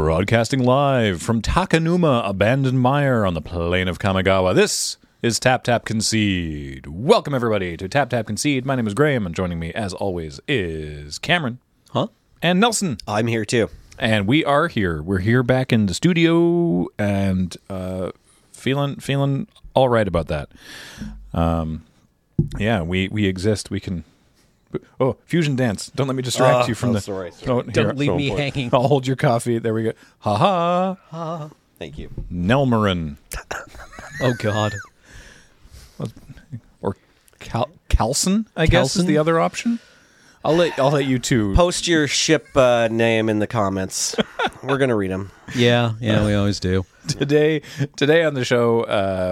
Broadcasting live from Takanuma, Abandoned Mire on the Plain of Kamigawa. This is Tap Tap Concede. Welcome, everybody, to Tap Tap Concede. My name is Graham, and joining me, as always, is Cameron. Huh? And Nelson. I'm here, too. And we are here. We're here back in the studio, and feeling all right about that. Yeah, we exist. We can... Oh, fusion dance. Don't let me distract you from Sorry. Don't leave me hanging. I'll hold your coffee. There we go. Ha-ha. Ha. Thank you. Nelmarin. Oh, God. Or Calson, I guess, is the other option. I'll let you two. Post your ship name in the comments. We're going to read them. Yeah, we always do. Today on the show,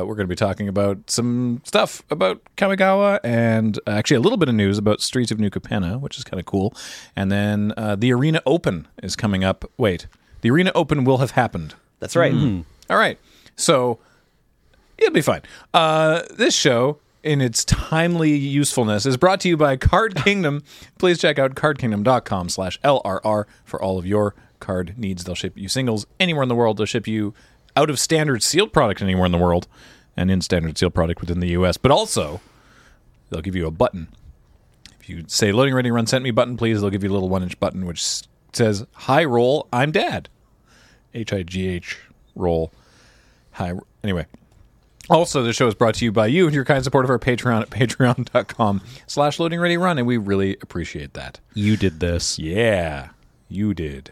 we're going to be talking about some stuff about Kamigawa and actually a little bit of news about Streets of New Capenna, which is kind of cool. And then the Arena Open is coming up. Wait, the Arena Open will have happened. That's right. Mm. All right. So it'll be fine. This show, in its timely usefulness, is brought to you by Card Kingdom. Please check out cardkingdom.com/LRR for all of your card needs. They'll ship you singles anywhere in the world. They'll ship you out of standard sealed product anywhere in the world and in standard sealed product within the US. But also, they'll give you a button. If you say Loading Ready Run, sent me button, please, they'll give you a little 1-inch button which says, "Hi roll, I'm dad." HIGH roll. Hi. Anyway. Also, the show is brought to you by you and your kind support of our Patreon at patreon.com/loadingreadyrun, and we really appreciate that. You did this. Yeah, you did.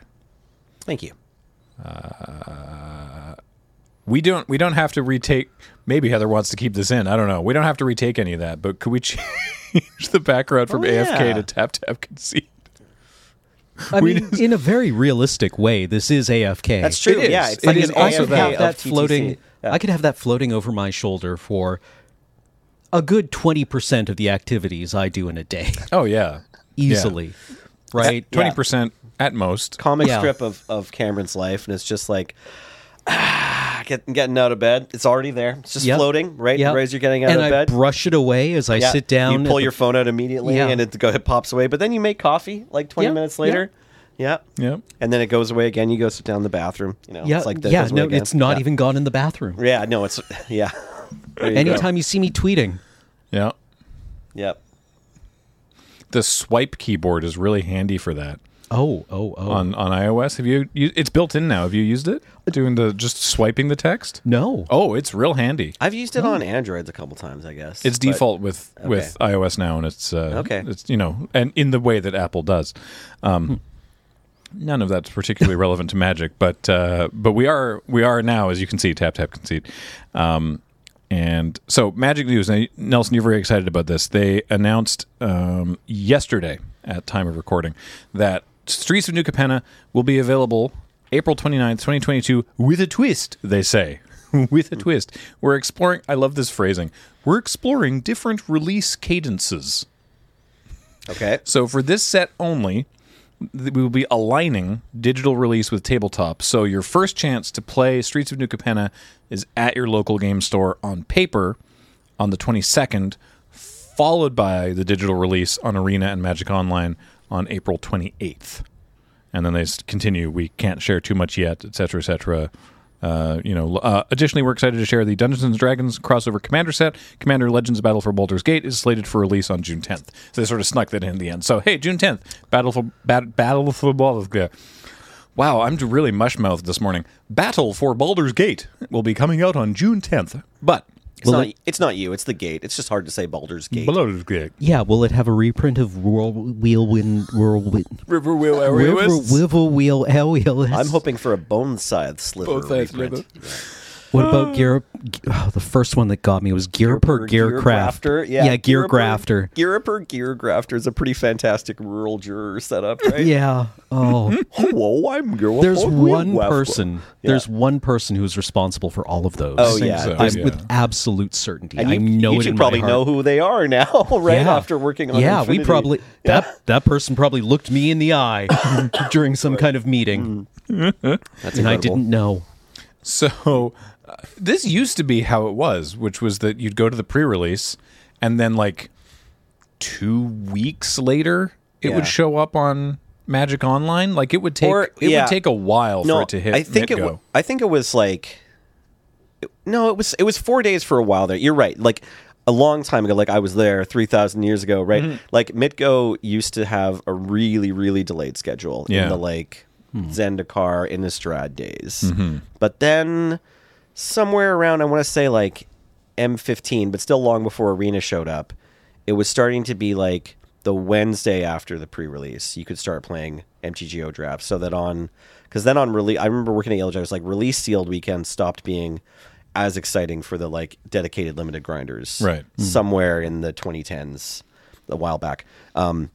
Thank you. We don't have to retake... Maybe Heather wants to keep this in. I don't know. We don't have to retake any of that, but could we change the background from AFK to Tap Tap Concede? I mean, in a very realistic way, this is AFK. That's true. It is. Yeah, it's like an AFK of floating. I could have that floating over my shoulder for a good 20% of the activities I do in a day. Oh, yeah. Easily. Yeah. Right? 20% at most. Comic strip of Cameron's life, and it's just like, getting out of bed. It's already there. It's just floating, right? Yep. As you're getting out of bed. And I brush it away as I sit down. You pull your phone out immediately, and it pops away. But then you make coffee like 20 minutes later. Yeah. And then it goes away again. You go sit down in the bathroom. You know, it's like that. Yeah, no, it's not even gone in the bathroom. Yeah, no, it's Anytime you see me tweeting. Yeah. Yep. The swipe keyboard is really handy for that. Oh. On iOS, have you it's built in now. Have you used it? Doing just swiping the text? No. Oh, it's real handy. I've used it on Androids a couple times, I guess. It's default with iOS now, and it's it's and in the way that Apple does. None of that's particularly relevant to Magic, but we are now, as you can see, Tap Tap Concede, and so Magic news. Now, Nelson, you're very excited about this. They announced yesterday, at time of recording, that Streets of New Capenna will be available April 29th, 2022, with a twist. They say, with a twist. We're exploring. I love this phrasing. We're exploring different release cadences. Okay. So for this set only, we will be aligning digital release with tabletop. So your first chance to play Streets of New Capenna is at your local game store on paper on the 22nd, followed by the digital release on Arena and Magic Online on April 28th. And then they continue, we can't share too much yet, etc., etc. Additionally, we're excited to share the Dungeons & Dragons crossover Commander set. Commander Legends Battle for Baldur's Gate is slated for release on June 10th. So they sort of snuck that in the end. So, hey, June 10th, Battle for Baldur's Gate. Wow, I'm really mush-mouthed this morning. Battle for Baldur's Gate will be coming out on June 10th. But it's not you, it's the gate. It's just hard to say Baldur's Gate. Baldur's Gate. Yeah, will it have a reprint of Whirlwind? River Wheel. I'm hoping for a bone scythe sliver reprint. What about Gear? Oh, the first one that got me was Gearper Gearcrafter. Yeah, Gearcrafter. Gearper Gearcrafter is a pretty fantastic rural juror setup, right? Yeah. Oh. Whoa, I'm going. There's one person who's responsible for all of those. Oh, yeah. With absolute certainty. And I know it. You should probably know who they are now, right? Yeah. After working on Infinity. That person probably looked me in the eye during some kind of meeting. That's incredible. And I didn't know. So this used to be how it was, which was that you'd go to the pre-release and then like 2 weeks later it would show up on Magic Online? Like it would take would take a while for it to hit. I think it was 4 days for a while there. You're right. Like a long time ago, like I was there 3,000 years ago, right? Mm-hmm. Like MitGo used to have a really, really delayed schedule in the like Zendikar, Innistrad days. Mm-hmm. But then somewhere around, I want to say like M15, but still long before Arena showed up, it was starting to be like the Wednesday after the pre-release, you could start playing MTGO drafts. So that because then on release, I remember working at Yellow Jacket, it was like release sealed weekend stopped being as exciting for the like dedicated limited grinders, right? Somewhere in the 2010s, a while back, and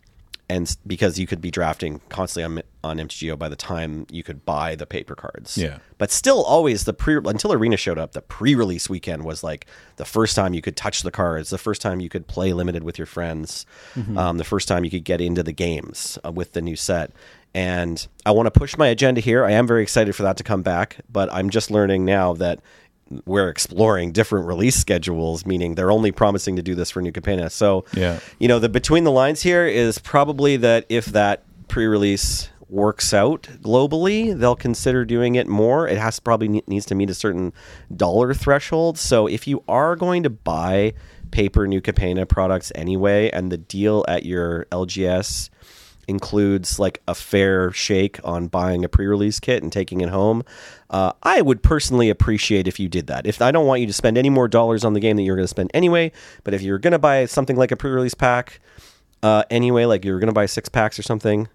because you could be drafting constantly on MTGO by the time you could buy the paper cards, But still, always until Arena showed up, the pre-release weekend was like the first time you could touch the cards, the first time you could play limited with your friends, the first time you could get into the games with the new set. And I want to push my agenda here. I am very excited for that to come back, but I'm just learning now that we're exploring different release schedules, meaning they're only promising to do this for New Capenna. So, the between the lines here is probably that if that pre-release works out globally, they'll consider doing it more. It needs to meet a certain dollar threshold. So if you are going to buy paper New Capenna products anyway, and the deal at your LGS includes like a fair shake on buying a pre-release kit and taking it home, I would personally appreciate if you did that. If I don't want you to spend any more dollars on the game that you're going to spend anyway, but if you're going to buy something like a pre-release pack anyway, like you're going to buy 6 packs or something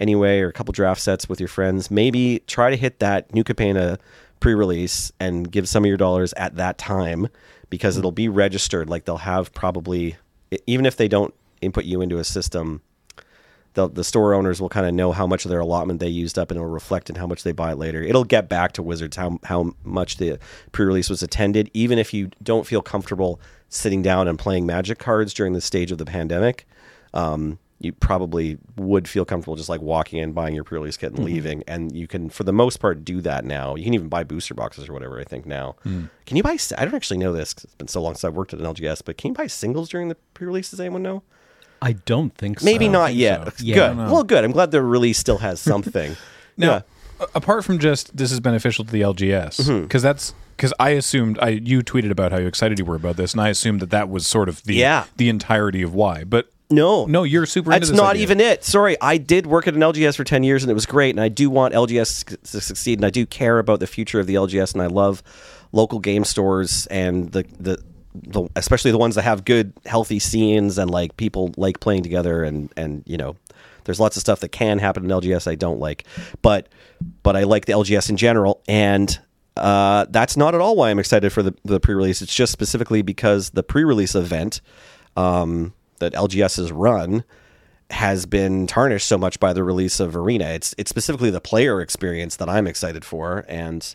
anyway, or a couple draft sets with your friends, maybe try to hit that New Capenna pre-release and give some of your dollars at that time, because it'll be registered. Like they'll have probably, even if they don't input you into a system, the store owners will kind of know how much of their allotment they used up, and it'll reflect in how much they buy it later. It'll get back to Wizards how much the pre-release was attended, even if you don't feel comfortable sitting down and playing Magic cards during this stage of the pandemic. You probably would feel comfortable just like walking in, buying your pre-release kit and leaving. And you can, for the most part, do that now. You can even buy booster boxes or whatever, I think, now. Can you buy, I don't actually know this because it's been so long since I've worked at an LGS, but can you buy singles during the pre-release? Does anyone know? I don't think so. Maybe not yet. So. Yeah, good. Well, good. I'm glad the release still has something. Now, apart from just this is beneficial to the LGS, because that's I assumed you tweeted about how excited you were about this, and I assumed that was sort of the entirety of why. But no, you're super into this. That's not even it. Sorry, I did work at an LGS for 10 years, and it was great, and I do want LGS to succeed, and I do care about the future of the LGS, and I love local game stores and the especially the ones that have good healthy scenes and like people like playing together and there's lots of stuff that can happen in LGS I don't like, but I like the LGS in general, and that's not at all why I'm excited for the pre-release. It's just specifically because the pre-release event that LGS has run has been tarnished so much by the release of Arena. It's specifically the player experience that I'm excited for, and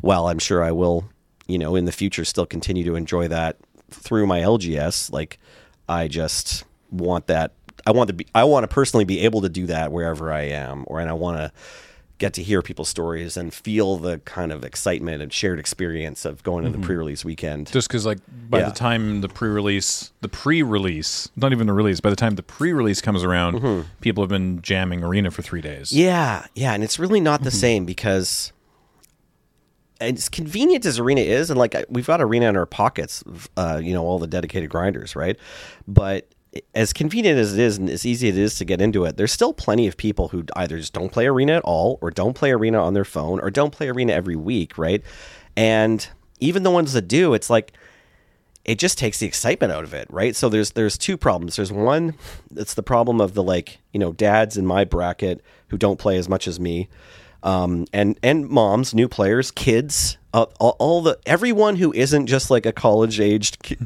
while I'm sure I will in the future still continue to enjoy that through my LGS. Like I just want that. I want to personally be able to do that wherever I am, and I want to get to hear people's stories and feel the kind of excitement and shared experience of going to the pre-release weekend. Just because, like, by the time by the time the pre-release comes around, people have been jamming Arena for 3 days. Yeah, and it's really not the same because, as convenient as Arena is, and like we've got Arena in our pockets, all the dedicated grinders, right? But as convenient as it is and as easy as it is to get into it, there's still plenty of people who either just don't play Arena at all, or don't play Arena on their phone, or don't play Arena every week, right? And even the ones that do, it's like it just takes the excitement out of it, right? So there's two problems. There's one, it's the problem of the dads in my bracket who don't play as much as me. And moms, new players, kids, everyone who isn't just like a college-aged,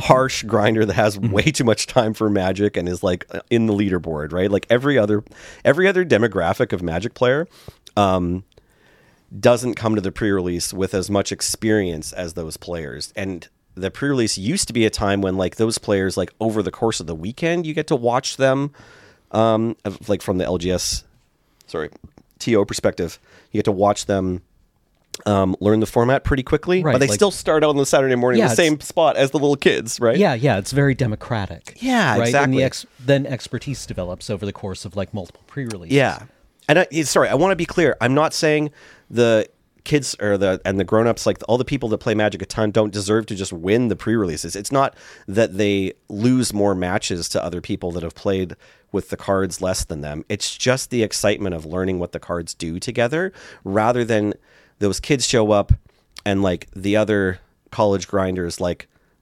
harsh grinder that has way too much time for Magic and is like in the leaderboard, right? Like every other demographic of Magic player, doesn't come to the pre-release with as much experience as those players. And the pre-release used to be a time when like those players, like over the course of the weekend, you get to watch them, from the LGS, TO perspective, you get to watch them learn the format pretty quickly, right, but they still start out on the Saturday morning in the same spot as the little kids, right? Yeah, it's very democratic. Yeah, right? Exactly. And then expertise develops over the course of multiple pre-releases. Yeah, and I want to be clear. I'm not saying the kids and the grown-ups, all the people that play Magic a ton, don't deserve to just win the pre-releases. It's not that they lose more matches to other people that have played with the cards less than them. It's just the excitement of learning what the cards do together, rather than those kids show up and the other college grinders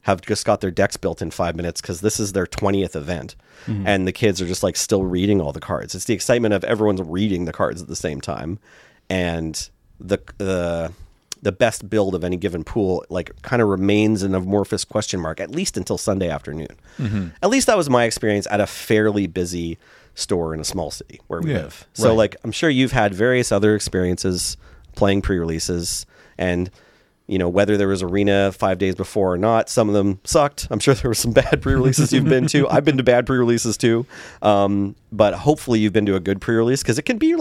have just got their decks built in 5 minutes because this is their 20th event. Mm-hmm. And the kids are just still reading all the cards. It's the excitement of everyone's reading the cards at the same time. And the best build of any given pool kind of remains an amorphous question mark, at least until Sunday afternoon. Mm-hmm. At least that was my experience at a fairly busy store in a small city where we live. So right. I'm sure you've had various other experiences playing pre-releases, and whether there was Arena 5 days before or not, some of them sucked. I'm sure there were some bad pre-releases you've been to. I've been to bad pre-releases too, but hopefully you've been to a good pre-release, because it can be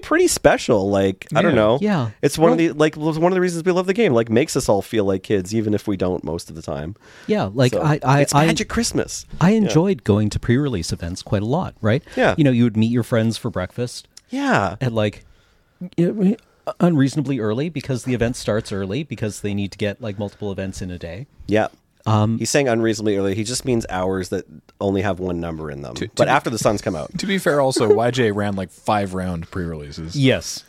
pretty special. I don't know. Yeah, it's one of the reasons we love the game. Makes us all feel like kids, even if we don't most of the time. Yeah, it's Magic Christmas. I enjoyed going to pre-release events quite a lot. Right? Yeah. You would meet your friends for breakfast. Yeah. And unreasonably early, because the event starts early, because they need to get multiple events in a day. Yeah. He's saying unreasonably early. He just means hours that only have one number in them. After the sun's come out. To be fair, also, YJ ran 5 round pre-releases. Yes.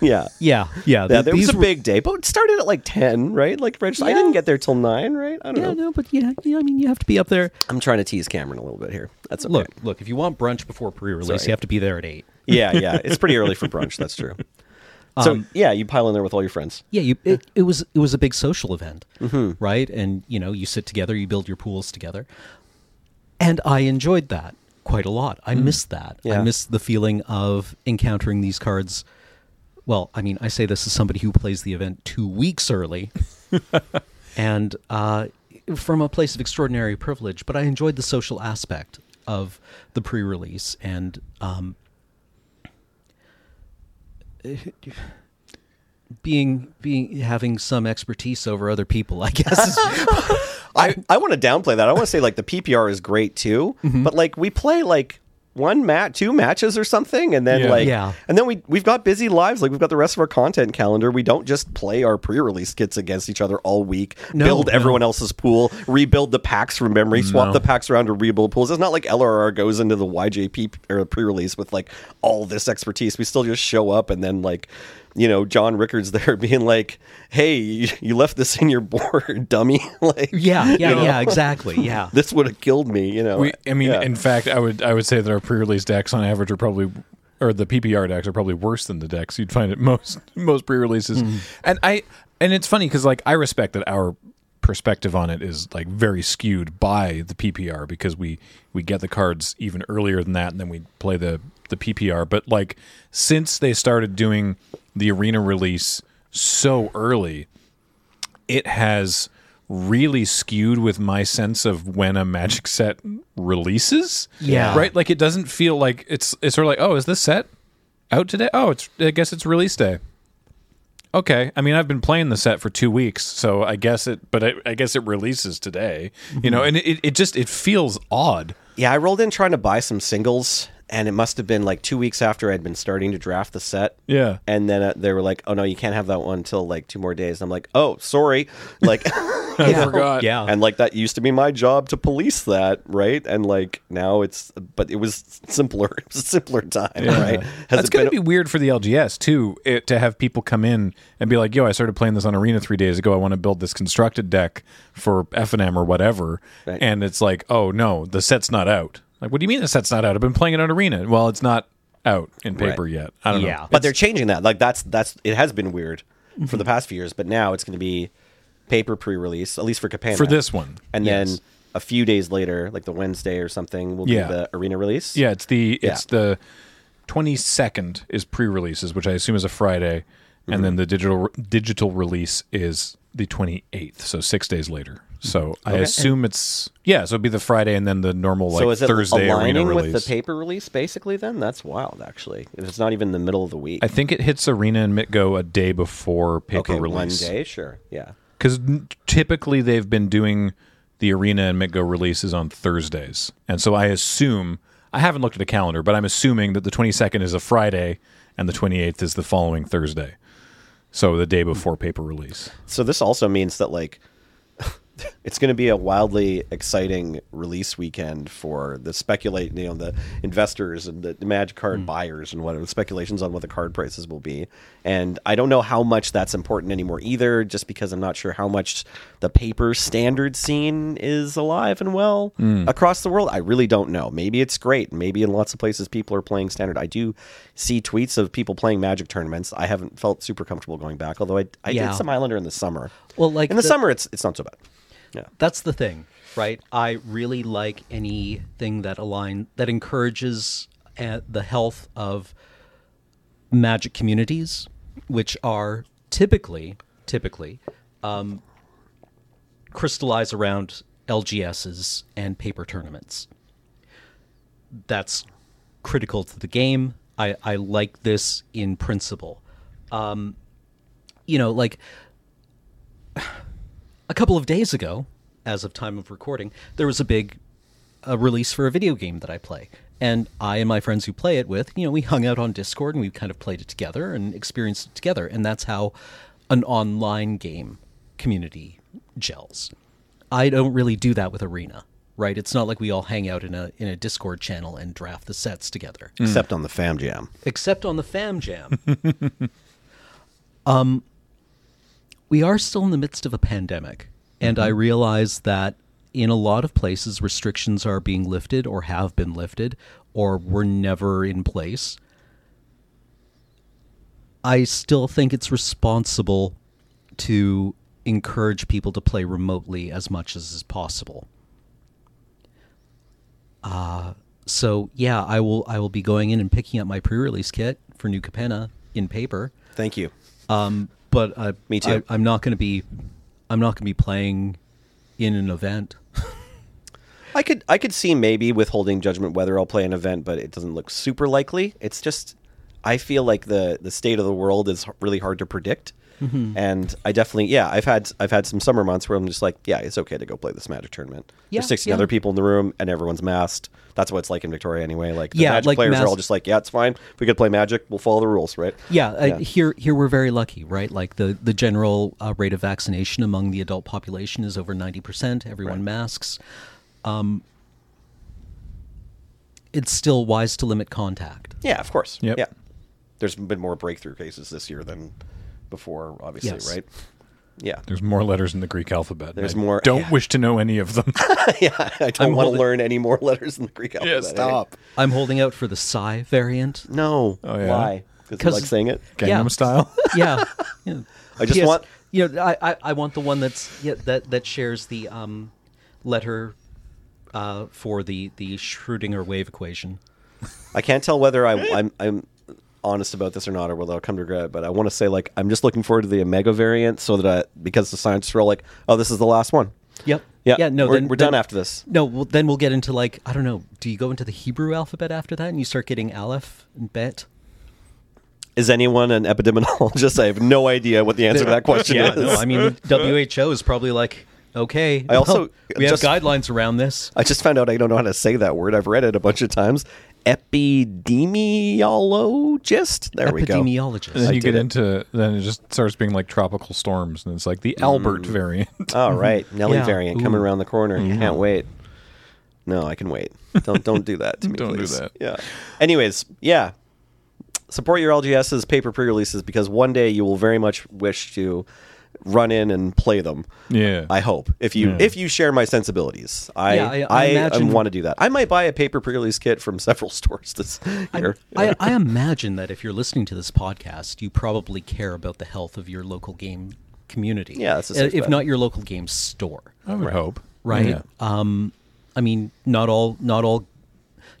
Yeah. Yeah. Yeah. There was a big day, but it started at 10, right? I didn't get there till 9, right? I don't know. No, but you have to be up there. I'm trying to tease Cameron a little bit here. That's okay. Look, if you want brunch before pre-release, you have to be there at 8. Yeah. It's pretty early for brunch. That's true. So you pile in there with all your friends. Yeah, it was a big social event, mm-hmm. right? And you sit together, you build your pools together, and I enjoyed that quite a lot. I missed that. Yeah. I missed the feeling of encountering these cards. Well, I mean, I say this as somebody who plays the event 2 weeks early, and from a place of extraordinary privilege. But I enjoyed the social aspect of the pre-release and. Having some expertise over other people, I guess. I want to downplay that. I want to say the PPR is great too, mm-hmm. but we play one match, 2 matches or something, and then and then we've got busy lives. We've got the rest of our content calendar. We don't just play our pre-release kits against each other all week. Build everyone else's pool, rebuild the packs from memory, swap the packs around to rebuild pools. It's not like LRR goes into the YJP or pre-release with all this expertise. We still just show up, and then John Rickards there being hey, you left this in your board, dummy. Exactly. Yeah. This would have killed me, In fact, I would say that our pre-release decks on average are probably, or the PPR decks are probably worse than the decks you'd find at most pre-releases. Mm. And it's funny because I respect that our perspective on it is very skewed by the PPR, because we get the cards even earlier than that, and then we play the PPR. But since they started doing the Arena release so early, it has really skewed with my sense of when a Magic set releases. Yeah. Right? It doesn't feel like it's sort of oh, is this set out today? Oh, I guess it's release day. Okay. I mean, I've been playing the set for 2 weeks, so I guess it releases today, and it feels odd. Yeah. I rolled in trying to buy some singles, and it must have been 2 weeks after I'd been starting to draft the set. Yeah. And then they were oh, no, you can't have that one until 2 more days. And I'm oh, sorry. I forgot. Yeah. And that used to be my job to police that, right? And now but it was simpler. It was a simpler time, right? It's going to be weird for the LGS too, to have people come in and be like, yo, I started playing this on Arena 3 days ago. I want to build this constructed deck for FNM or whatever. Right. And it's oh, no, the set's not out. What do you mean the set's not out? I've been playing it on Arena. Well, it's not out in paper yet. I don't know. Yeah, but they're changing that. That's it has been weird for the past few years, but now it's going to be paper pre-release, at least for Capenna. For this one. And then a few days later, the Wednesday or something, will be the Arena release. Yeah, it's the 22nd is pre-releases, which I assume is a Friday, and then the digital release is the 28th, so 6 days later. So I assume it's, so it'd be the Friday and then the normal, like, Thursday arena release. So is it aligning with the paper release, basically, then? That's wild, actually. If it's not even the middle of the week. I think it hits Arena and MitGo a day before paper release. Okay, 1 day, sure, yeah. Because typically they've been doing the Arena and MitGo releases on Thursdays. And so I assume, I haven't looked at a calendar, but I'm assuming that the 22nd is a Friday and the 28th is the following Thursday. So the day before paper release. So this also means that, like, it's going to be a wildly exciting release weekend for the speculate, you know, the investors and the Magic card buyers and whatever, speculations on what the card prices will be. And I don't know how much that's important anymore either, just because I'm not sure how much the paper standard scene is alive and well across the world. I really don't know. Maybe it's great. Maybe in lots of places people are playing standard. I do see tweets of people playing Magic tournaments. I haven't felt super comfortable going back, although I did some Islander in the summer. Well, like in the summer, it's not so bad. Yeah. That's the thing, right? I really like anything that encourages the health of Magic communities, which are typically crystallize around LGSs and paper tournaments. That's critical to the game. I like this in principle. A couple of days ago, as of time of recording, there was a big release for a video game that I play. And I and my friends who play it with, you know, we hung out on Discord and we kind of played it together and experienced it together. And that's how an online game community gels. I don't really do that with Arena, right? It's not like we all hang out in a Discord channel and draft the sets together. Except on the Fam Jam. We are still in the midst of a pandemic, and I realize that in a lot of places restrictions are being lifted or have been lifted or were never in place. I still think it's responsible to encourage people to play remotely as much as is possible. I will be going in and picking up my pre-release kit for New Capenna in paper. Thank you. But me too. I'm not going to be playing in an event. I could see maybe withholding judgment whether I'll play an event, but it doesn't look super likely. It's just I feel like the state of the world is really hard to predict, and I definitely I've had some summer months where I'm just like it's okay to go play this Magic tournament. There's 16 other people in the room and everyone's masked. That's what it's like in Victoria anyway. Like the Magic players are all just like, it's fine. If we could play Magic, we'll follow the rules, right? Here we're very lucky, right? Like the general rate of vaccination among the adult population is over 90%. Everyone masks. It's still wise to limit contact. Yeah, of course. Yep. Yeah, there's been more breakthrough cases this year than before, obviously, right? Yeah. There's more letters in the Greek alphabet. There's more. Don't wish to know any of them. I don't want to learn any more letters in the Greek alphabet. Yeah, stop. I'm holding out for the Psy variant. No. Oh, yeah. Why? Because I like saying it. Gangnam Style. I just want. You know, I want the one that's that shares the letter for the Schrödinger wave equation. I can't tell whether I'm honest about this or not, or whether I'll come to regret it, but I want to say, like, I'm just looking forward to the Omega variant so that because the scientists are all like, oh, this is the last one. Yep. Yeah. Yeah. No, we're done after this. No, well, then we'll get into, like, I don't know, do you go into the Hebrew alphabet after that and you start getting Aleph and Bet? Is anyone an epidemiologist? I have no idea what the answer to that question is. No, I mean, WHO is probably like, okay, I also have guidelines around this. I just found out I don't know how to say that word. I've read it a bunch of times. Epidemiologist. We go. Epidemiologist. And then it just starts being like tropical storms, and it's like the Albert variant. Oh, right, Nelly variant coming around the corner. You can't wait. No, I can wait. Don't do that to me. Don't please. Do that. Yeah. Anyways, yeah. Support your LGS's paper pre-releases because one day you will very much wish to run in and play them. Yeah, I hope if you share my sensibilities, I want to do that. I might buy a paper pre-release kit from several stores this year. I imagine that if you're listening to this podcast, you probably care about the health of your local game community. Yeah, that's if not your local game store. I would hope, right? Yeah. I mean, not all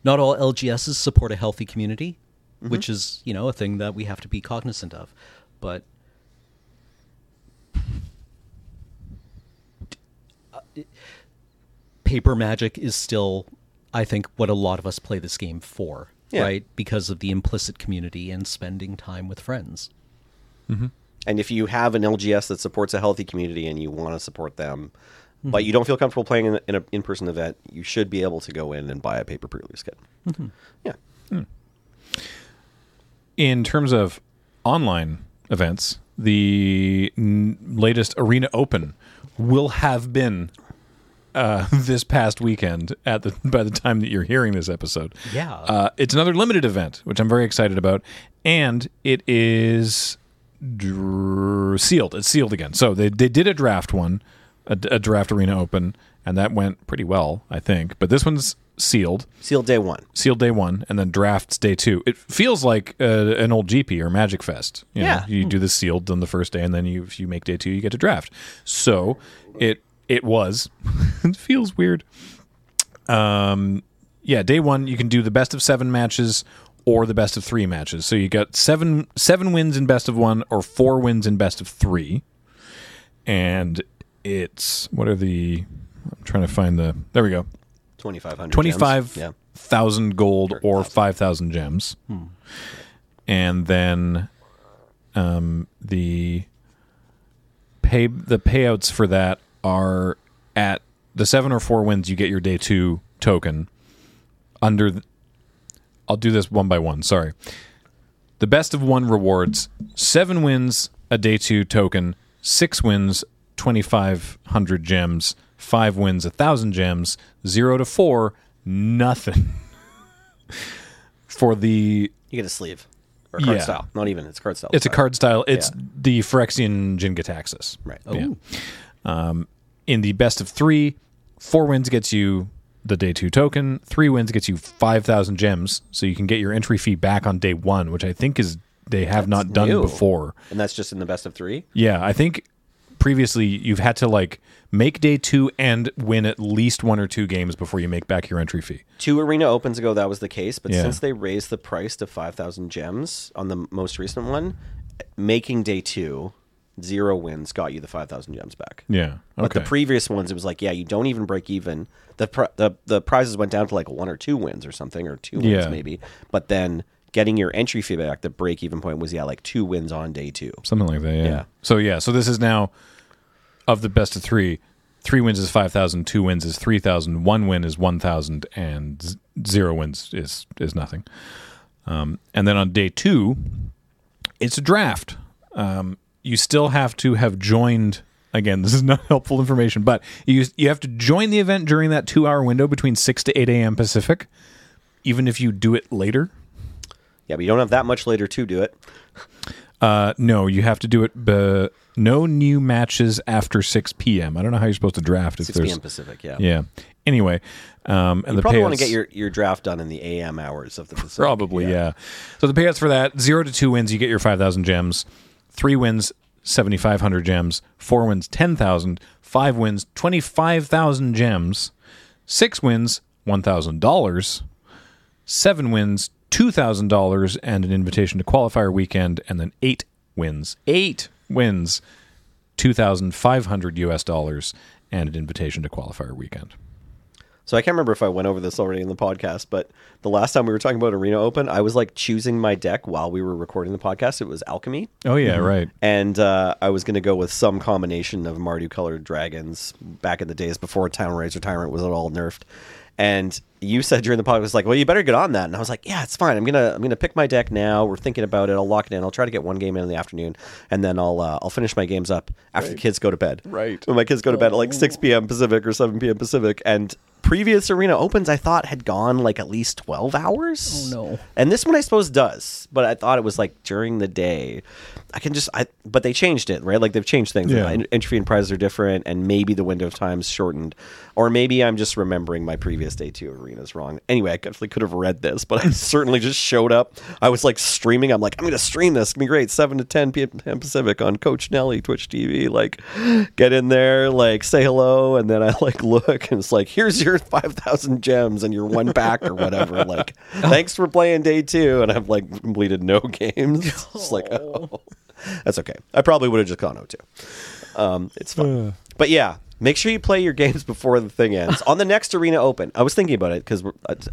LGSs support a healthy community, which is a thing that we have to be cognizant of, but. paper Magic is still, I think, what a lot of us play this game for, right? Because of the implicit community and spending time with friends. Mm-hmm. And if you have an LGS that supports a healthy community and you want to support them, but you don't feel comfortable playing in an in-person event, you should be able to go in and buy a paper pre-release kit. Mm-hmm. Yeah. Mm. In terms of online events, the latest Arena Open will have been this past weekend at the by the time that you're hearing this episode. Yeah. It's another limited event, which I'm very excited about, and it is sealed. It's sealed again. So they did a draft one, a draft Arena Open, and that went pretty well, I think. But this one's sealed. Sealed day one. Sealed day one, and then drafts day two. It feels like an old GP or Magic Fest. You know, you do the sealed on the first day, and then if you make day two, you get to draft. So it was. It feels weird. Yeah, day one, you can do the best of 7 matches or the best of 3 matches. So you got seven wins in best of 1 or 4 wins in best of 3. And it's, what are the, I'm trying to find the, there we go. 2,500 25,000 gold or 5,000 gems. Hmm. And then the payouts for that are at the 7 or 4 wins, you get your day 2 token. I'll do this one by one, sorry. The best of 1 rewards 7 wins, a day 2 token, 6 wins, 2,500 gems, 5 wins, 1,000 gems, 0 to 4, nothing. For the... You get a sleeve. Or a card style. Not even. It's card style. It's a card style. It's the Phyrexian Jingataxis. Right. Oh. Yeah. In the best of 3, 4 wins gets you the day 2 token, 3 wins gets you 5,000 gems, so you can get your entry fee back on day 1, which I think is they have not done before. And that's just in the best of 3? Yeah, I think... Previously, you've had to like make day 2 and win at least 1 or 2 games before you make back your entry fee. 2 Arena Opens ago, that was the case, but since they raised the price to 5,000 gems on the most recent one, making day 2, 0 wins got you the 5,000 gems back. Yeah, okay. But the previous ones, it was like, yeah, you don't even break even. The prizes went down to like 1 or 2 wins or something, or 2 wins maybe, but then... Getting your entry fee back, the break-even point was, like 2 wins on day 2. Something like that, yeah. So this is now, of the best of 3 wins is 5,000, 2 wins is 3,000, 1 win is 1,000, and 0 wins is nothing. And then on day 2, it's a draft. You still have to have joined, again, this is not helpful information, but you have to join the event during that 2-hour window between 6 to 8 a.m. Pacific, even if you do it later. Yeah, but you don't have that much later to do it. No, you have to do it. No new matches after 6 p.m. I don't know how you're supposed to draft. 6 p.m. Pacific, yeah. Yeah. Anyway. And you probably want to get your draft done in the a.m. hours of the Pacific. Probably, yeah. So the payouts for that, 0 to 2 wins, you get your 5,000 gems. 3 wins, 7,500 gems. 4 wins, 10,000. 5 wins, 25,000 gems. 6 wins, $1,000. 7 wins, $2,000 and an invitation to qualifier weekend, and then 8 wins, $2,500 and an invitation to qualifier weekend. So I can't remember if I went over this already in the podcast, but the last time we were talking about Arena Open, I was like choosing my deck while we were recording the podcast. It was Alchemy. Oh, yeah, right. And I was going to go with some combination of Mardu-colored dragons back in the days before Town Raiser Tyrant was at all nerfed. And you said during the podcast, like, well, you better get on that. And I was like, yeah, it's fine. I'm gonna pick my deck now. We're thinking about it. I'll lock it in. I'll try to get one game in the afternoon, and then I'll finish my games up after the kids go to bed. Right. When my kids go to bed at like 6 p.m. Pacific or 7 p.m. Pacific, and previous Arena Opens I thought had gone like at least 12 hours. Oh no. And this one I suppose does, but I thought it was like during the day. But they changed it, right? Like they've changed things. Yeah. Entry and prizes are different, and maybe the window of time's shortened, or maybe I'm just remembering my previous day 2 arenas wrong. Anyway, I definitely could have read this, but I certainly just showed up. I was like streaming. I'm like, I'm going to stream this. It's going to be great. 7 to 10 p.m. Pacific on Coach Nelly Twitch TV. Like, get in there, like, say hello, and then I like look, and it's like, here's your 5,000 gems and your 1 pack or whatever. Like, thanks for playing day 2, and I've like completed no games. It's like, oh. That's okay. I probably would have just gone 0-2. It's fine. But yeah, Make sure you play your games before the thing ends. On the next Arena Open, I was thinking about it because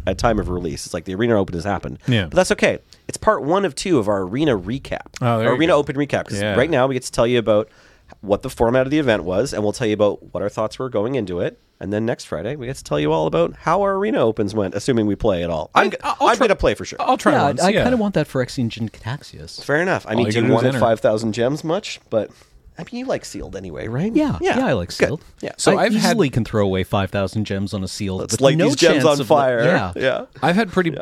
at time of release, it's like the Arena Open has happened. Yeah. But that's okay. It's part one of two of our Arena recap. Oh, our Arena Open recap. Because right now we get to tell you about what the format of the event was, and we'll tell you about what our thoughts were going into it. And then next Friday, we get to tell you all about how our Arena Opens went, assuming we play at all. I'm going to play for sure. I'll try once. I kind of want that Phyrexian Jingataxis. Fair enough. I mean, do you want 5,000 gems much? But... I mean, you like sealed anyway, right? Yeah, I like sealed. Good. Yeah, so I easily can throw away 5,000 gems on a sealed. Let's light these gems on fire. I've had pretty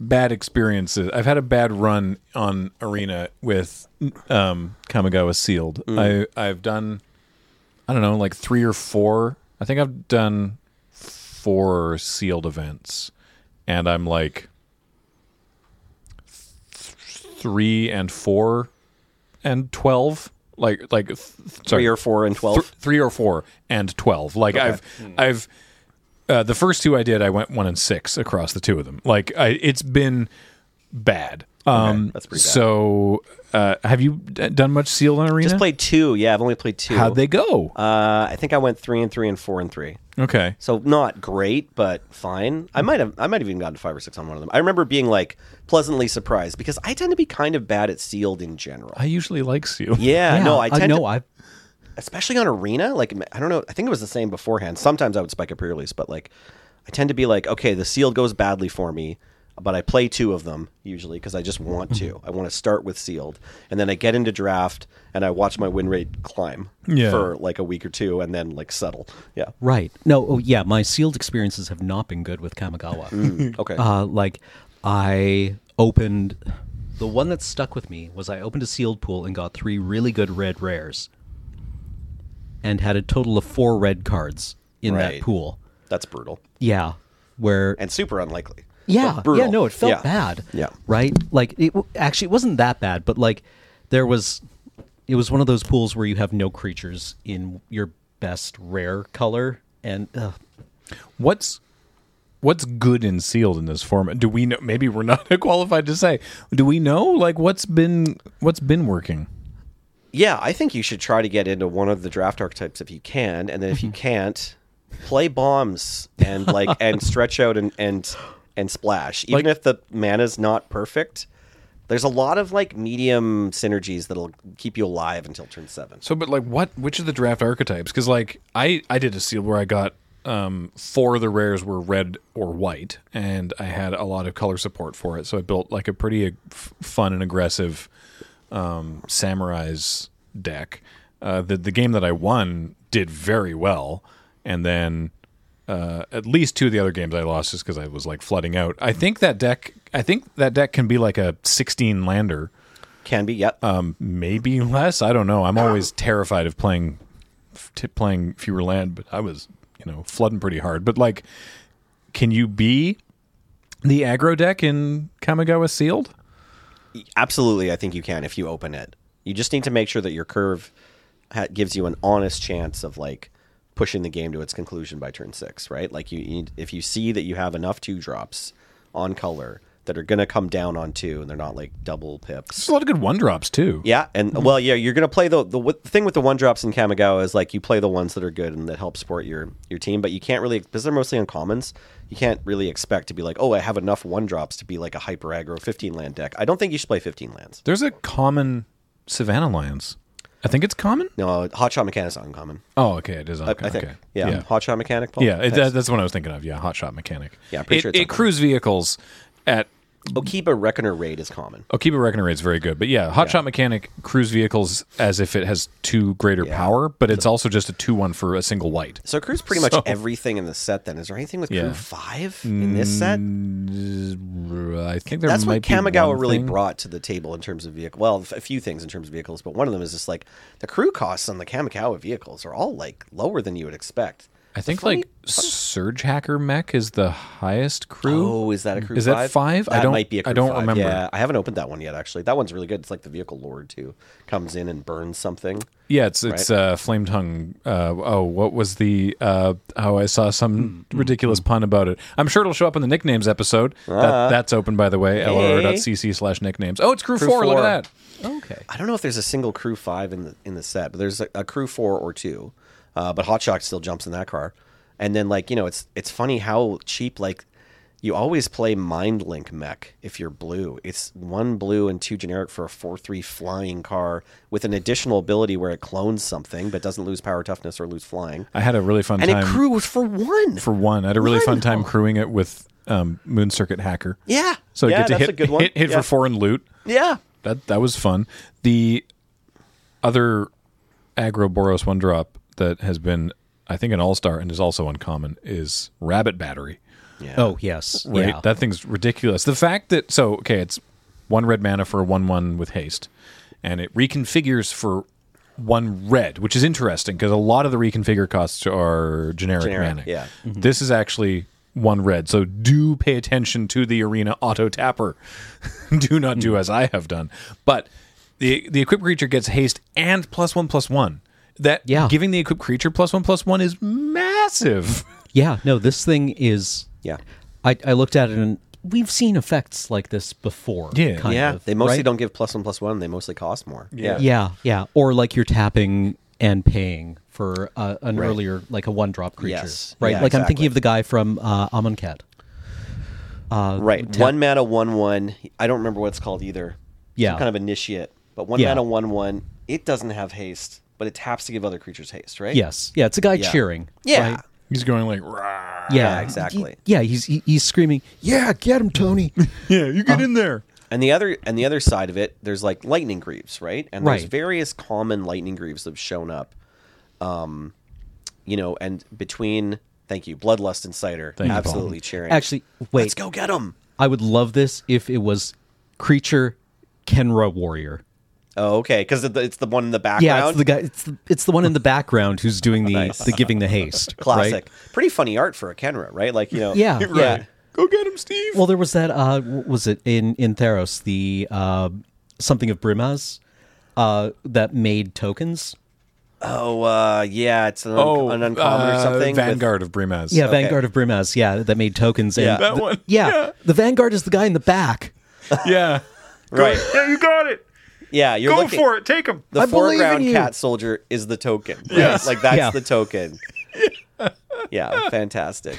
bad experiences. I've had a bad run on Arena with Kamigawa sealed. I've done, I don't know, like 3 or 4. I think I've done 4 sealed events, and I'm like 3 and 4 and 12. Sorry, 3 or 4 and 12, 3 or 4 and 12. Like okay. I've the first two I did, I went 1 and 6 across the two of them. Like it's been bad. Okay, that's pretty bad. So have you done much sealed on Arena? Just played 2. Yeah, I've only played 2. How'd they go? I think I went 3 and 3 and 4 and 3. Okay, so not great, but fine. I might have even gotten 5 or 6 on one of them. I remember being like pleasantly surprised because I tend to be kind of bad at sealed in general. I usually like sealed. Yeah, no, I tend to, especially on Arena. Like I don't know, I think it was the same beforehand. Sometimes I would spike a pre-release, but like I tend to be like, okay, the sealed goes badly for me. But I play 2 of them usually because I just want to. I want to start with sealed, and then I get into draft, and I watch my win rate climb for like a week or two, and then like settle. Yeah, right. No, my sealed experiences have not been good with Kamigawa. Okay, I opened the one that stuck with me was I opened a sealed pool and got 3 really good red rares, and had a total of 4 red cards in that pool. That's brutal. Yeah, and super unlikely. Yeah, no, it felt bad. Yeah, right. Like it wasn't that bad, but like it was one of those pools where you have no creatures in your best rare color. And what's good and sealed in this format? Do we know? Maybe we're not qualified to say. Do we know like what's been working? Yeah, I think you should try to get into one of the draft archetypes if you can, and then if you can't, play bombs and like and stretch out and splash, even if the mana's not perfect. There's a lot of like medium synergies that'll keep you alive until turn 7. So, but like, which of the draft archetypes? Because like I did a seal where I got 4 of the rares were red or white, and I had a lot of color support for it. So I built like a pretty fun and aggressive samurai's deck. The game that I won did very well, and then. At least 2 of the other games I lost just because I was like flooding out. I think that deck can be like a 16 lander. Can be, yep. Maybe less. I don't know. I'm always terrified of playing fewer land, but I was flooding pretty hard. But like, can you be the aggro deck in Kamigawa Sealed? Absolutely, I think you can if you open it. You just need to make sure that your curve gives you an honest chance of like. Pushing the game to its conclusion by turn 6, right? Like you need, if you see that you have enough 2-drops on color that are going to come down on 2 and they're not like double pips. There's a lot of good 1-drops too. Yeah, and you're going to play the thing with the 1-drops in Kamigawa is like you play the ones that are good and that help support your team, but you can't really, because they're mostly uncommons, you can't really expect to be like, oh, I have enough 1-drops to be like a hyper aggro 15 land deck. I don't think you should play 15 lands. There's a common Savannah Lions. I think it's common? No, Hotshot Mechanic's not uncommon. Oh, okay, it is uncommon. I think, okay. Yeah. Hotshot Mechanic. Paul, yeah, that's what I was thinking of. Yeah, Hotshot Mechanic. Yeah, pretty sure it's uncommon. It cruise vehicles at... Okiba Reckoner Raid is common. Okiba Reckoner Raid is very good. But yeah, Hotshot Mechanic cruise vehicles as if it has 2 greater power, but it's also just a 2-1 for a single white. So cruise pretty much everything in the set then. Is there anything with crew 5 in this set? I think there might be. That's what Kamigawa really brought to the table in terms of vehicles. Well, a few things in terms of vehicles, but one of them is just like the crew costs on the Kamigawa vehicles are all like lower than you would expect. I think Surge Hacker Mech is the highest crew. Oh, is that a crew 5? Is that 5? Might be a crew 5. I don't remember. Yeah, I haven't opened that one yet, actually. That one's really good. It's like the Vehicle Lord, too. Comes in and burns something. Yeah, it's Flame Tongue. What was the... I saw some ridiculous pun about it. I'm sure it'll show up in the Nicknames episode. That's open, by the way. LR.cc/nicknames. Oh, it's crew 4. Look at that. Okay. I don't know if there's a single crew 5 in the set, but there's a crew 4 or 2. But Hot Shock still jumps in that car. And then, like, you know, it's funny how cheap, like, you always play Mind Link Mech if you're blue. It's one blue and two generic for a 4/3 flying car with an additional ability where it clones something but doesn't lose power toughness or lose flying. I had a really fun time. And it crews for one. I had a really fun time crewing it with Moon Circuit Hacker. Yeah. So you get to hit for four and loot. Yeah. That was fun. The other aggro Boros 1-drop that has been, I think, an all-star and is also uncommon is Rabbit Battery. Yeah. Oh, yes. Right? Yeah. That thing's ridiculous. The fact that, it's one red mana for a 1/1 with haste, and it reconfigures for one red, which is interesting because a lot of the reconfigure costs are generic. Mana. Yeah. Mm-hmm. This is actually one red, so do pay attention to the Arena auto-tapper. Do not do as I have done. But the equipped creature gets haste and +1/+1. Giving the equipped creature +1/+1 is massive. Yeah, no, this thing is... Yeah, I looked at it, and we've seen effects like this before. Yeah, kind of, they mostly don't give +1/+1. They mostly cost more. Yeah. Or like you're tapping and paying for an earlier, like a 1-drop creature. Yes, right. Yeah, like exactly. I'm thinking of the guy from Amonkhet. Right, 1 mana 1/1. I don't remember what it's called either. Yeah, some kind of initiate, but 1 mana 1/1. It doesn't have haste, but it taps to give other creatures haste. Right. Yes. Yeah, it's a guy cheering. Yeah. Right? He's going like, rah. Yeah, exactly. He's screaming, yeah, get him, Tony. Yeah, you get in there. And the other side of it, there's like lightning greaves, right? And there's various common lightning greaves that have shown up. And between, Bloodlust Inciter, absolutely cheering. Actually, wait. Let's go get him. I would love this if it was creature Kenra Warrior. Oh, okay, because it's the one in the background. Yeah, it's the guy. It's the one in the background who's doing the giving the haste. Classic, right? Pretty funny art for a Kenra, right? Like yeah. Go get him, Steve. Well, there was that. Was it in Theros the something of Brimaz that made tokens? Oh, it's an uncommon or something. Vanguard of Brimaz. Yeah, okay. Vanguard of Brimaz. Yeah, that made tokens. Yeah, and that one. Yeah, the Vanguard is the guy in the back. Yeah, right. Yeah, you got it. Yeah, you're go looking, for it. Take him. The foreground cat soldier is the token. Right? Yes. Like that's the token. Yeah, fantastic.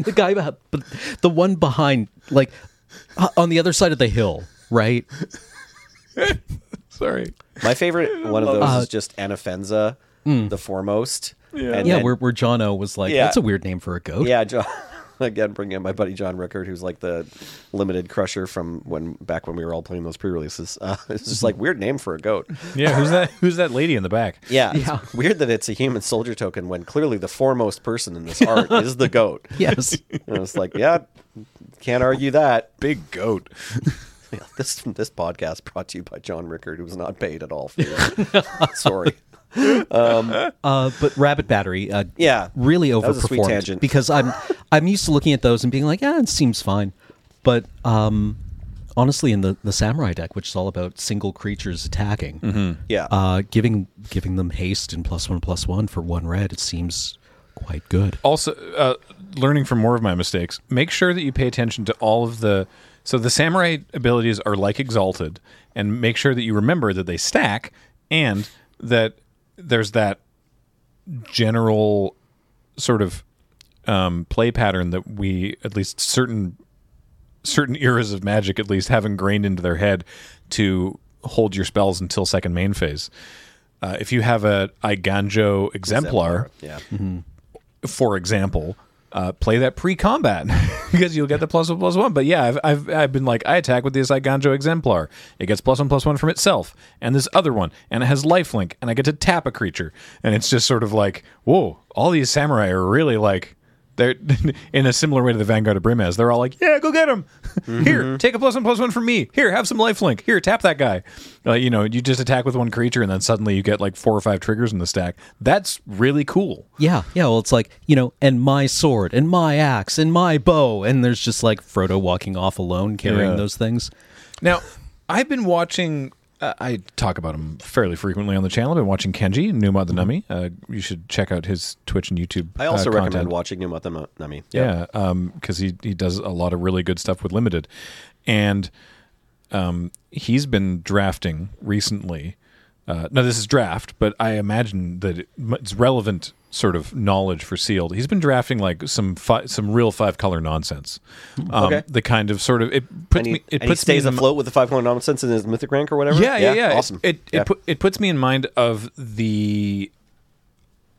The guy, the one behind, like on the other side of the hill, right? Sorry. My favorite one of those is just Anafenza, the foremost. Yeah, and then, where John O was like, that's a weird name for a goat. Yeah, John. Again, bringing in my buddy John Rickards, who's like the limited crusher from back when we were all playing those pre-releases. It's just like weird name for a goat. Yeah, who's that lady in the back? Yeah, it's weird that it's a human soldier token when clearly the foremost person in this art is the goat. Yes, and it's like can't argue that big goat. Yeah, this podcast brought to you by John Rickards, who was not paid at all for that. Sorry. But Rabbit Battery, really overperformed. That was a sweet tangent. Because I'm used to looking at those and being like, it seems fine. But honestly, in the samurai deck, which is all about single creatures attacking, giving them haste and +1/+1 for one red, it seems quite good. Also, learning from more of my mistakes, make sure that you pay attention to all of the. So the samurai abilities are like exalted, and make sure that you remember that they stack and that. There's that general sort of play pattern that we, at least certain eras of Magic, at least have ingrained into their head to hold your spells until second main phase. If you have a Iganjo exemplar, for example, play that pre-combat because you'll get the +1/+1. But I've been like, I attack with this Iganjo exemplar. It gets +1/+1 from itself and this other one, and it has lifelink, and I get to tap a creature, and it's just sort of like, whoa! All these samurai are really like they're in a similar way to the Vanguard of Brimaz. They're all like, go get him. Here, take a +1/+1 from me. Here, have some lifelink. Here, tap that guy. You just attack with one creature, and then suddenly you get like 4 or 5 triggers in the stack. That's really cool. Yeah. Well, it's like, and my sword, and my axe, and my bow, and there's just like Frodo walking off alone carrying those things. Now, I've been watching. I talk about him fairly frequently on the channel. I've been watching Kenji Numa the Nummy. You should check out his Twitch and YouTube. I also recommend watching Numa the Nummy. Yeah, because he does a lot of really good stuff with Limited, and he's been drafting recently. Now this is draft, but I imagine that it's relevant sort of knowledge for sealed. He's been drafting like some real five color nonsense. Okay. The kind of sort of it puts me afloat with the five color nonsense in his mythic rank or whatever. Yeah. Awesome. It puts me in mind of the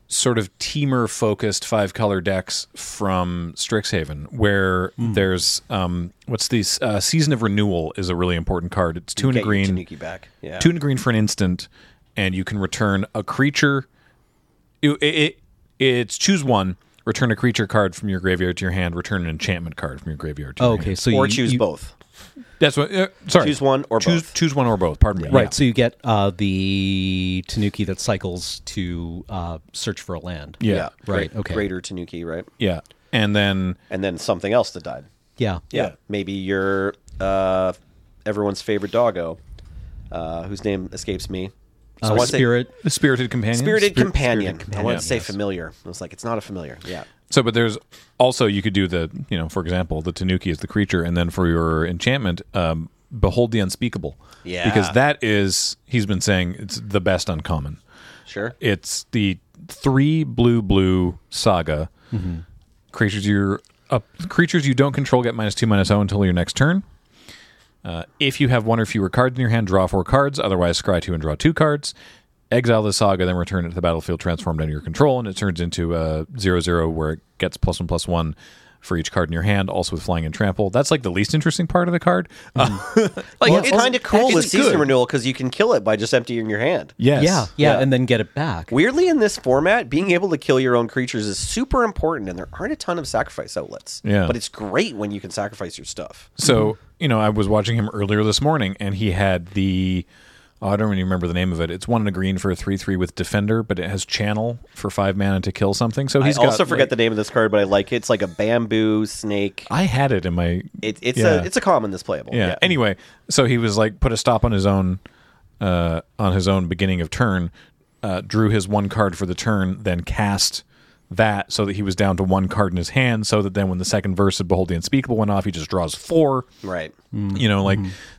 sort of teamer focused five color decks from Strixhaven, where there's what's these Season of Renewal is a really important card. It's two and a green. Tanuki back. Yeah. 2 and a green for an instant, and you can return a creature. It's choose one, return a creature card from your graveyard to your hand, return an enchantment card from your graveyard to your hand. So choose both. That's what. Choose one or both. Choose one or both. Pardon me. Right. Yeah. So you get the Tanuki that cycles to search for a land. Yeah. Right. Okay. Greater Tanuki. Right. Yeah. And then something else that died. Yeah. Maybe your everyone's favorite doggo, whose name escapes me. So Spirited Companion. I wanted to say familiar. I was like, it's not a familiar. Yeah. So, but there's also, you could do for example, the Tanuki is the creature, and then for your enchantment, Behold the Unspeakable. Yeah. Because that is, he's been saying, it's the best uncommon. Sure. It's the 3 blue saga. Mm-hmm. Creatures you don't control get -2/-0 until your next turn. If you have one or fewer cards in your hand, draw 4 cards. Otherwise, scry 2 and draw 2 cards. Exile the saga, then return it to the battlefield transformed under your control, and it turns into a 0/0 where it gets +1/+1 for each card in your hand, also with flying and trample. That's like the least interesting part of the card. It's kind of cool with Season Renewal because you can kill it by just emptying your hand. Yes. Yeah, and then get it back. Weirdly, in this format, being able to kill your own creatures is super important, and there aren't a ton of sacrifice outlets. Yeah. But it's great when you can sacrifice your stuff. So, I was watching him earlier this morning, and he had the... Oh, I don't really remember the name of it. It's 1 and a green for a 3/3 with Defender, but it has Channel for 5 mana to kill something. So he's I also forget the name of this card, but I like it. It's like a bamboo snake. I had it in my. It's a common that's playable. Yeah. Anyway, so he was like put a stop on his own, beginning of turn, drew his 1 card for the turn, then cast that so that he was down to 1 card in his hand. So that then when the second verse of Behold the Unspeakable went off, he just draws 4. Right.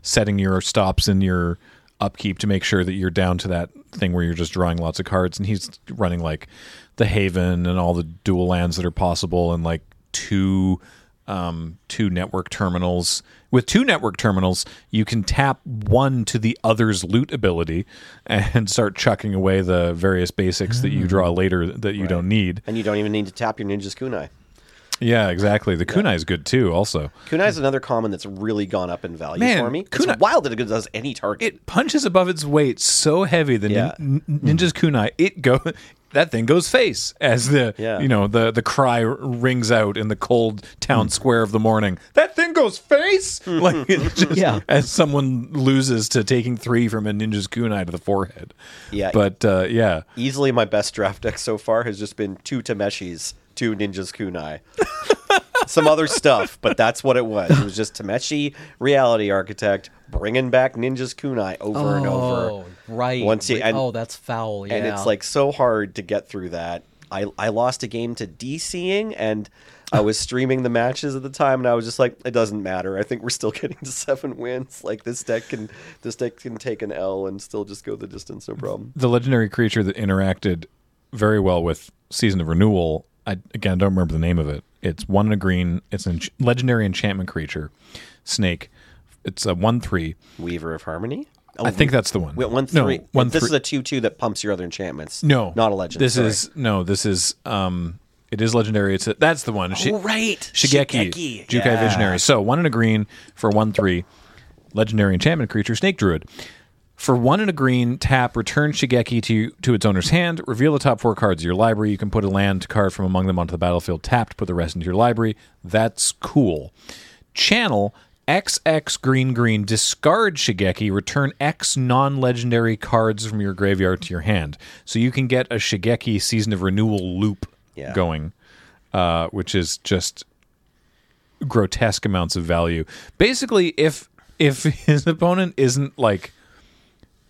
Setting your stops in your upkeep to make sure that you're down to that thing where you're just drawing lots of cards, and he's running like the Haven and all the dual lands that are possible, and like two network terminals. With 2 network terminals, you can tap one to the other's loot ability and start chucking away the various basics that you draw later that you don't need, and you don't even need to tap your ninja's kunai. Yeah, exactly. The kunai is good too. Also, kunai is another common that's really gone up in value for me. Kunai, it's wild that it does any target. It punches above its weight so heavy that Ninja's kunai that thing goes face as the the cry rings out in the cold town square of the morning. That thing goes face like it just, as someone loses to taking 3 from a ninja's kunai to the forehead. Yeah, but easily my best draft deck so far has just been 2 Tameshis. 2 ninjas kunai, some other stuff, but that's what it was. It was just Tameshi, Reality Architect, bringing back ninjas kunai over and over. Right. That's foul. Yeah. And it's like so hard to get through that. I lost a game to DCing, and I was streaming the matches at the time, and I was just like, it doesn't matter. I think we're still getting to 7 wins. Like this deck can take an L and still just go the distance, no problem. The legendary creature that interacted very well with Season of Renewal. I don't remember the name of it. It's 1 and a green. It's a legendary enchantment creature, snake. It's a 1/3. Weaver of Harmony? Oh, I think that's the one. Wait, 1/3. No, 1/3. This is a 2/2 that pumps your other enchantments. No. Not a legend. It is legendary. That's the one. Shigeki. Jukai Visionary. So 1 and a green for 1/3. Legendary enchantment creature, snake druid. For 1 and a green, tap, return Shigeki to its owner's hand, reveal the top 4 cards of your library. You can put a land card from among them onto the battlefield, tapped, put the rest into your library. That's cool. Channel, XX green green, discard Shigeki, return X non-legendary cards from your graveyard to your hand. So you can get a Shigeki Season of Renewal loop going, which is just grotesque amounts of value. Basically, if his opponent isn't like...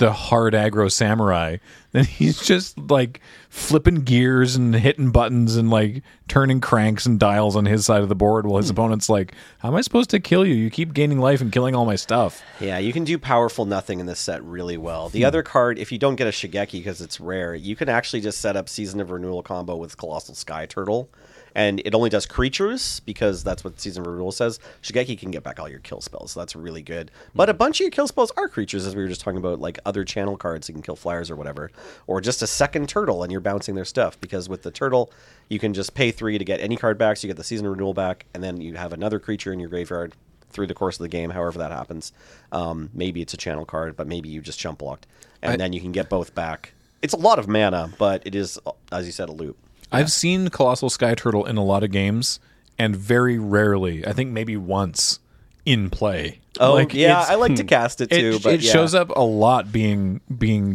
just a hard aggro samurai. Then he's just like flipping gears and hitting buttons and like turning cranks and dials on his side of the board while his opponent's like, how am I supposed to kill you? You keep gaining life and killing all my stuff. Yeah, you can do powerful nothing in this set really well. The other card, if you don't get a Shigeki because it's rare, you can actually just set up Season of Renewal combo with Colossal Sky Turtle. And it only does creatures because that's what Season of Renewal says. Shigeki can get back all your kill spells, so that's really good. But a bunch of your kill spells are creatures, as we were just talking about, like other channel cards that can kill flyers or whatever. Or just a second turtle and you're bouncing their stuff, because with the turtle, you can just pay 3 to get any card back, so you get the Season of Renewal back, and then you have another creature in your graveyard through the course of the game, however that happens. Maybe it's a channel card, but maybe you just chump blocked. And then you can get both back. It's a lot of mana, but it is, as you said, a loop. Yeah. I've seen Colossal Sky Turtle in a lot of games, and very rarely, I think maybe once, in play. Oh, like, yeah, I like to cast it too. It shows up a lot being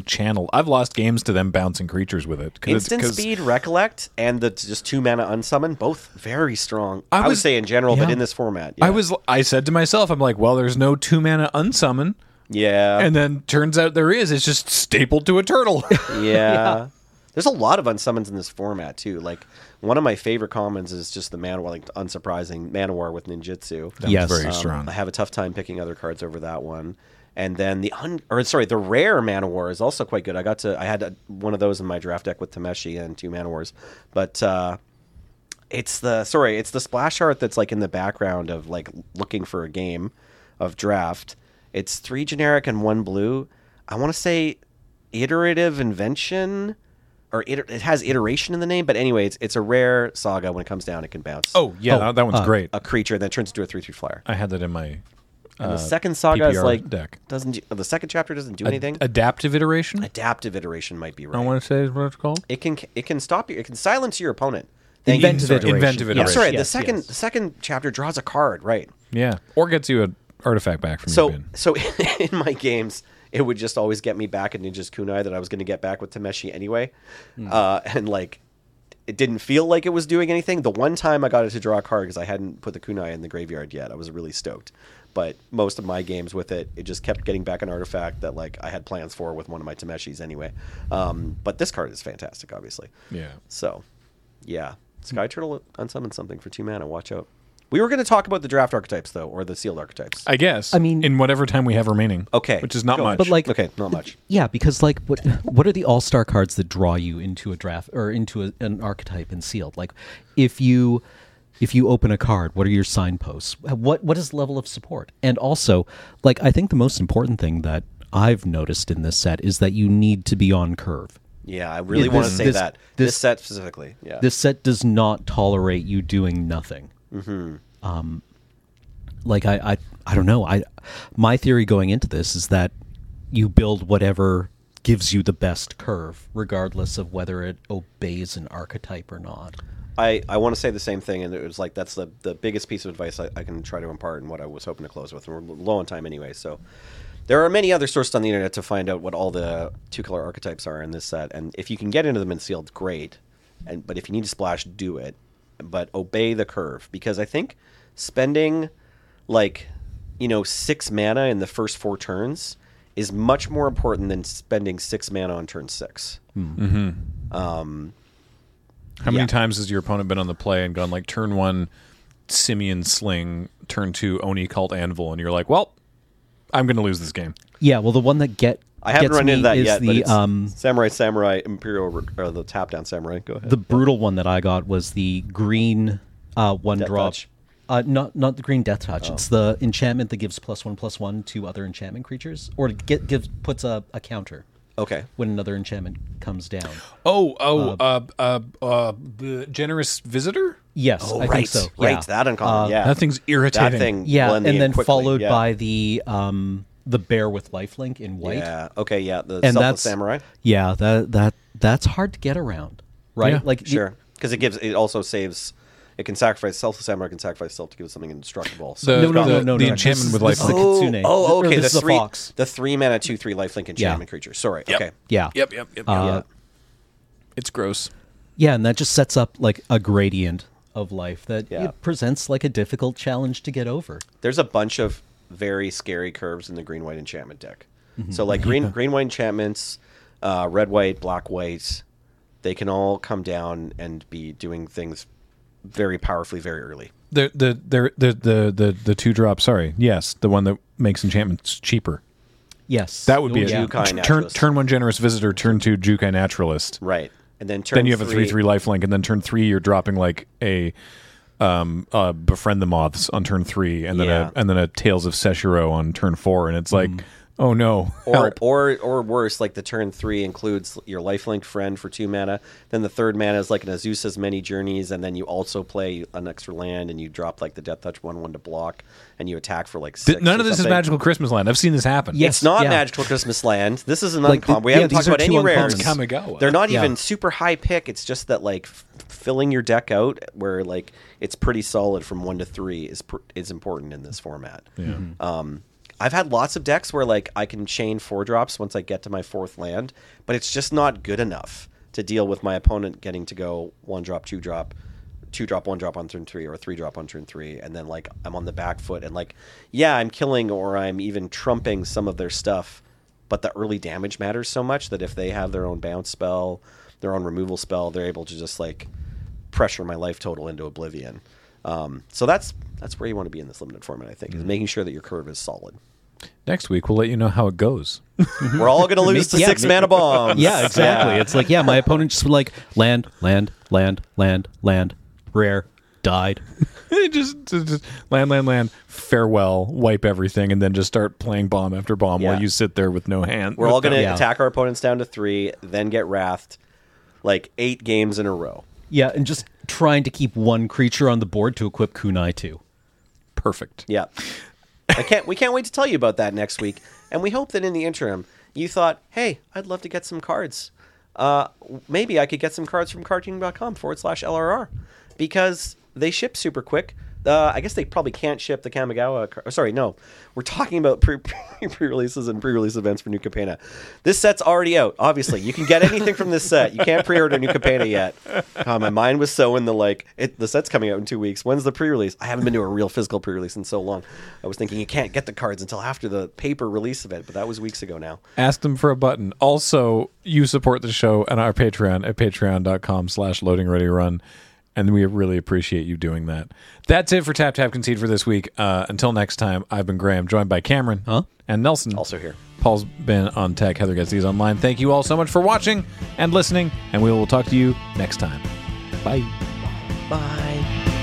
channeled. I've lost games to them bouncing creatures with it. Instant speed, recollect, and the just 2 mana unsummon, both very strong. I would say in general, but in this format. Yeah. I said to myself, I'm like, well, there's no 2 mana unsummon. Yeah. And then turns out there is. It's just stapled to a turtle. Yeah. Yeah. There's a lot of unsummons in this format, too. Like, one of my favorite commons is just the Manowar, like, unsurprising Manowar with Ninjutsu. That's very strong. I have a tough time picking other cards over that one. And then the rare Manowar is also quite good. I had one of those in my draft deck with Tameshi and 2 Manowars. But it's the splash art that's, like, in the background of, like, looking for a game of draft. It's 3 generic and 1 blue. I want to say Iterative Invention... Or it has iteration in the name, but anyway, it's a rare saga. When it comes down, it can bounce. Oh, yeah, that one's great. A creature that turns into a 3/3 flyer. I had that in my and the second saga PPR is like deck. The second chapter doesn't do anything. Adaptive iteration? Adaptive iteration might be right. I want to say is what it's called. It can stop you. It can silence your opponent. Inventive iteration. That's right. Yes, the second chapter draws a card, right? Yeah. Or gets you an artifact back from your bin. So in my games, it would just always get me back at Ninja's Kunai that I was going to get back with Tameshi anyway. Mm. And, like, it didn't feel like it was doing anything. The one time I got it to draw a card because I hadn't put the Kunai in the graveyard yet, I was really stoked. But most of my games with it, it just kept getting back an artifact that, like, I had plans for with one of my Tameshis anyway. But this card is fantastic, obviously. Yeah. So, yeah. Sky Turtle unsummons something for 2 mana. Watch out. We were going to talk about the draft archetypes, though, or the sealed archetypes. I guess. I mean, in whatever time we have remaining. Okay. Which is not much. But like, okay, not much. Yeah, because like, what are the all-star cards that draw you into a draft or into an archetype in sealed? Like, if you open a card, what are your signposts? What is level of support? And also, like, I think the most important thing that I've noticed in this set is that you need to be on curve. Yeah, I really want to say that. This set specifically. Yeah. This set does not tolerate you doing nothing. Mm-hmm. I don't know. My theory going into this is that you build whatever gives you the best curve, regardless of whether it obeys an archetype or not. I want to say the same thing, and it was like that's the biggest piece of advice I can try to impart, and what I was hoping to close with. And we're low on time anyway, so there are many other sources on the internet to find out what all the 2-color archetypes are in this set, and if you can get into them in sealed, great. But if you need to splash, do it. But obey the curve, because I think spending 6 mana in the first 4 turns is much more important than spending 6 mana on turn 6. Mm-hmm. How many times has your opponent been on the play and gone like turn 1 Simian Sling, turn 2 Oni Cult Anvil, and you're like, well, I'm going to lose this game. Yeah, well, the one that I haven't run into that yet, but it's Samurai, Imperial, or the tap-down Samurai. Go ahead. The brutal one that I got was the green one-drop. Not the green Death Touch. Oh. It's the enchantment that gives +1/+1 to other enchantment creatures, or puts a counter. Okay. When another enchantment comes down. The Generous Visitor? Yes, I think so. Yeah. Right, that uncommon, yeah. That thing's irritating. That thing and then quickly, followed by the bear with lifelink in white. Yeah, okay, yeah, the Selfless Samurai. Yeah, that's hard to get around, right? Yeah. Like, sure, because it can sacrifice Selfless Samurai, can sacrifice self to give something indestructible. So no. The enchantment with lifelink. Okay, the fox. The 3 mana 2/3 lifelink enchantment creature. Sorry, yep. Okay. Yeah. Yep. It's gross. Yeah, and that just sets up like a gradient of life that it presents like a difficult challenge to get over. There's a bunch of very scary curves in the green-white enchantment deck. Mm-hmm. So like green white enchantments, red white, black white, they can all come down and be doing things very powerfully very early. The 2-drop. Sorry, yes, the one that makes enchantments cheaper. Yes, that would be it. Yeah. Turn 1 Generous Visitor, turn 2 Jukai Naturalist. Right, and then turn. Then you have a 3/3 lifelink, and then turn 3 you're dropping like a Befriend the Moths on turn 3, and then a Tales of Seshiro on turn 4, and it's like, oh no, or worse, like the turn 3 includes your lifelink friend for 2 mana. Then the third mana is like an Azusa's Many Journeys, and then you also play an extra land, and you drop like the Death Touch 1/1 to block, and you attack for like 6. None of this is Magical Christmas Land. I've seen this happen. Yes, it's not Magical Christmas Land. This is an uncom. We haven't talked about any rares. Kamigawa. They're not even super high pick. It's just that like filling your deck out where like it's pretty solid from 1 to 3 is important in this format. Yeah. Mm-hmm. I've had lots of decks where like I can chain 4-drops once I get to my 4th land, but it's just not good enough to deal with my opponent getting to go 1-drop, 2-drop, 2-drop, 1-drop on turn 3 or 3-drop on turn 3, and then like I'm on the back foot and like I'm killing or I'm even trumping some of their stuff, but the early damage matters so much that if they have their own bounce spell, their own removal spell, they're able to just like pressure my life total into oblivion. So that's where you want to be in this limited format, I think, is making sure that your curve is solid. Next week, we'll let you know how it goes. We're all going to lose to 6-mana bombs. Yeah, exactly. Yeah. It's like, my opponent just like, land, rare, died. just land, farewell, wipe everything, and then just start playing bomb after bomb while you sit there with no hand. We're all going to attack our opponents down to 3, then get wrathed like 8 games in a row. Yeah, and just trying to keep 1 creature on the board to equip Kunai 2. Perfect. Yeah. We can't wait to tell you about that next week. And we hope that in the interim, you thought, hey, I'd love to get some cards. Maybe I could get some cards from cardkingdom.com/LRR. Because they ship super quick. I guess they probably can't ship the Kamigawa... We're talking about pre-releases and pre-release events for New Capenna. This set's already out, obviously. You can get anything from this set. You can't pre-order New Capenna yet. My mind was so in the, the set's coming out in 2 weeks. When's the pre-release? I haven't been to a real physical pre-release in so long. I was thinking you can't get the cards until after the paper release event, but that was weeks ago now. Ask them for a button. Also, you support the show and our Patreon at patreon.com/loadingreadyrun. And we really appreciate you doing that. That's it for Tap Tap Concede for this week. Until next time, I've been Graham, joined by Cameron and Nelson. Also here. Paul's been on tech. Heather gets these online. Thank you all so much for watching and listening, and we will talk to you next time. Bye. Bye.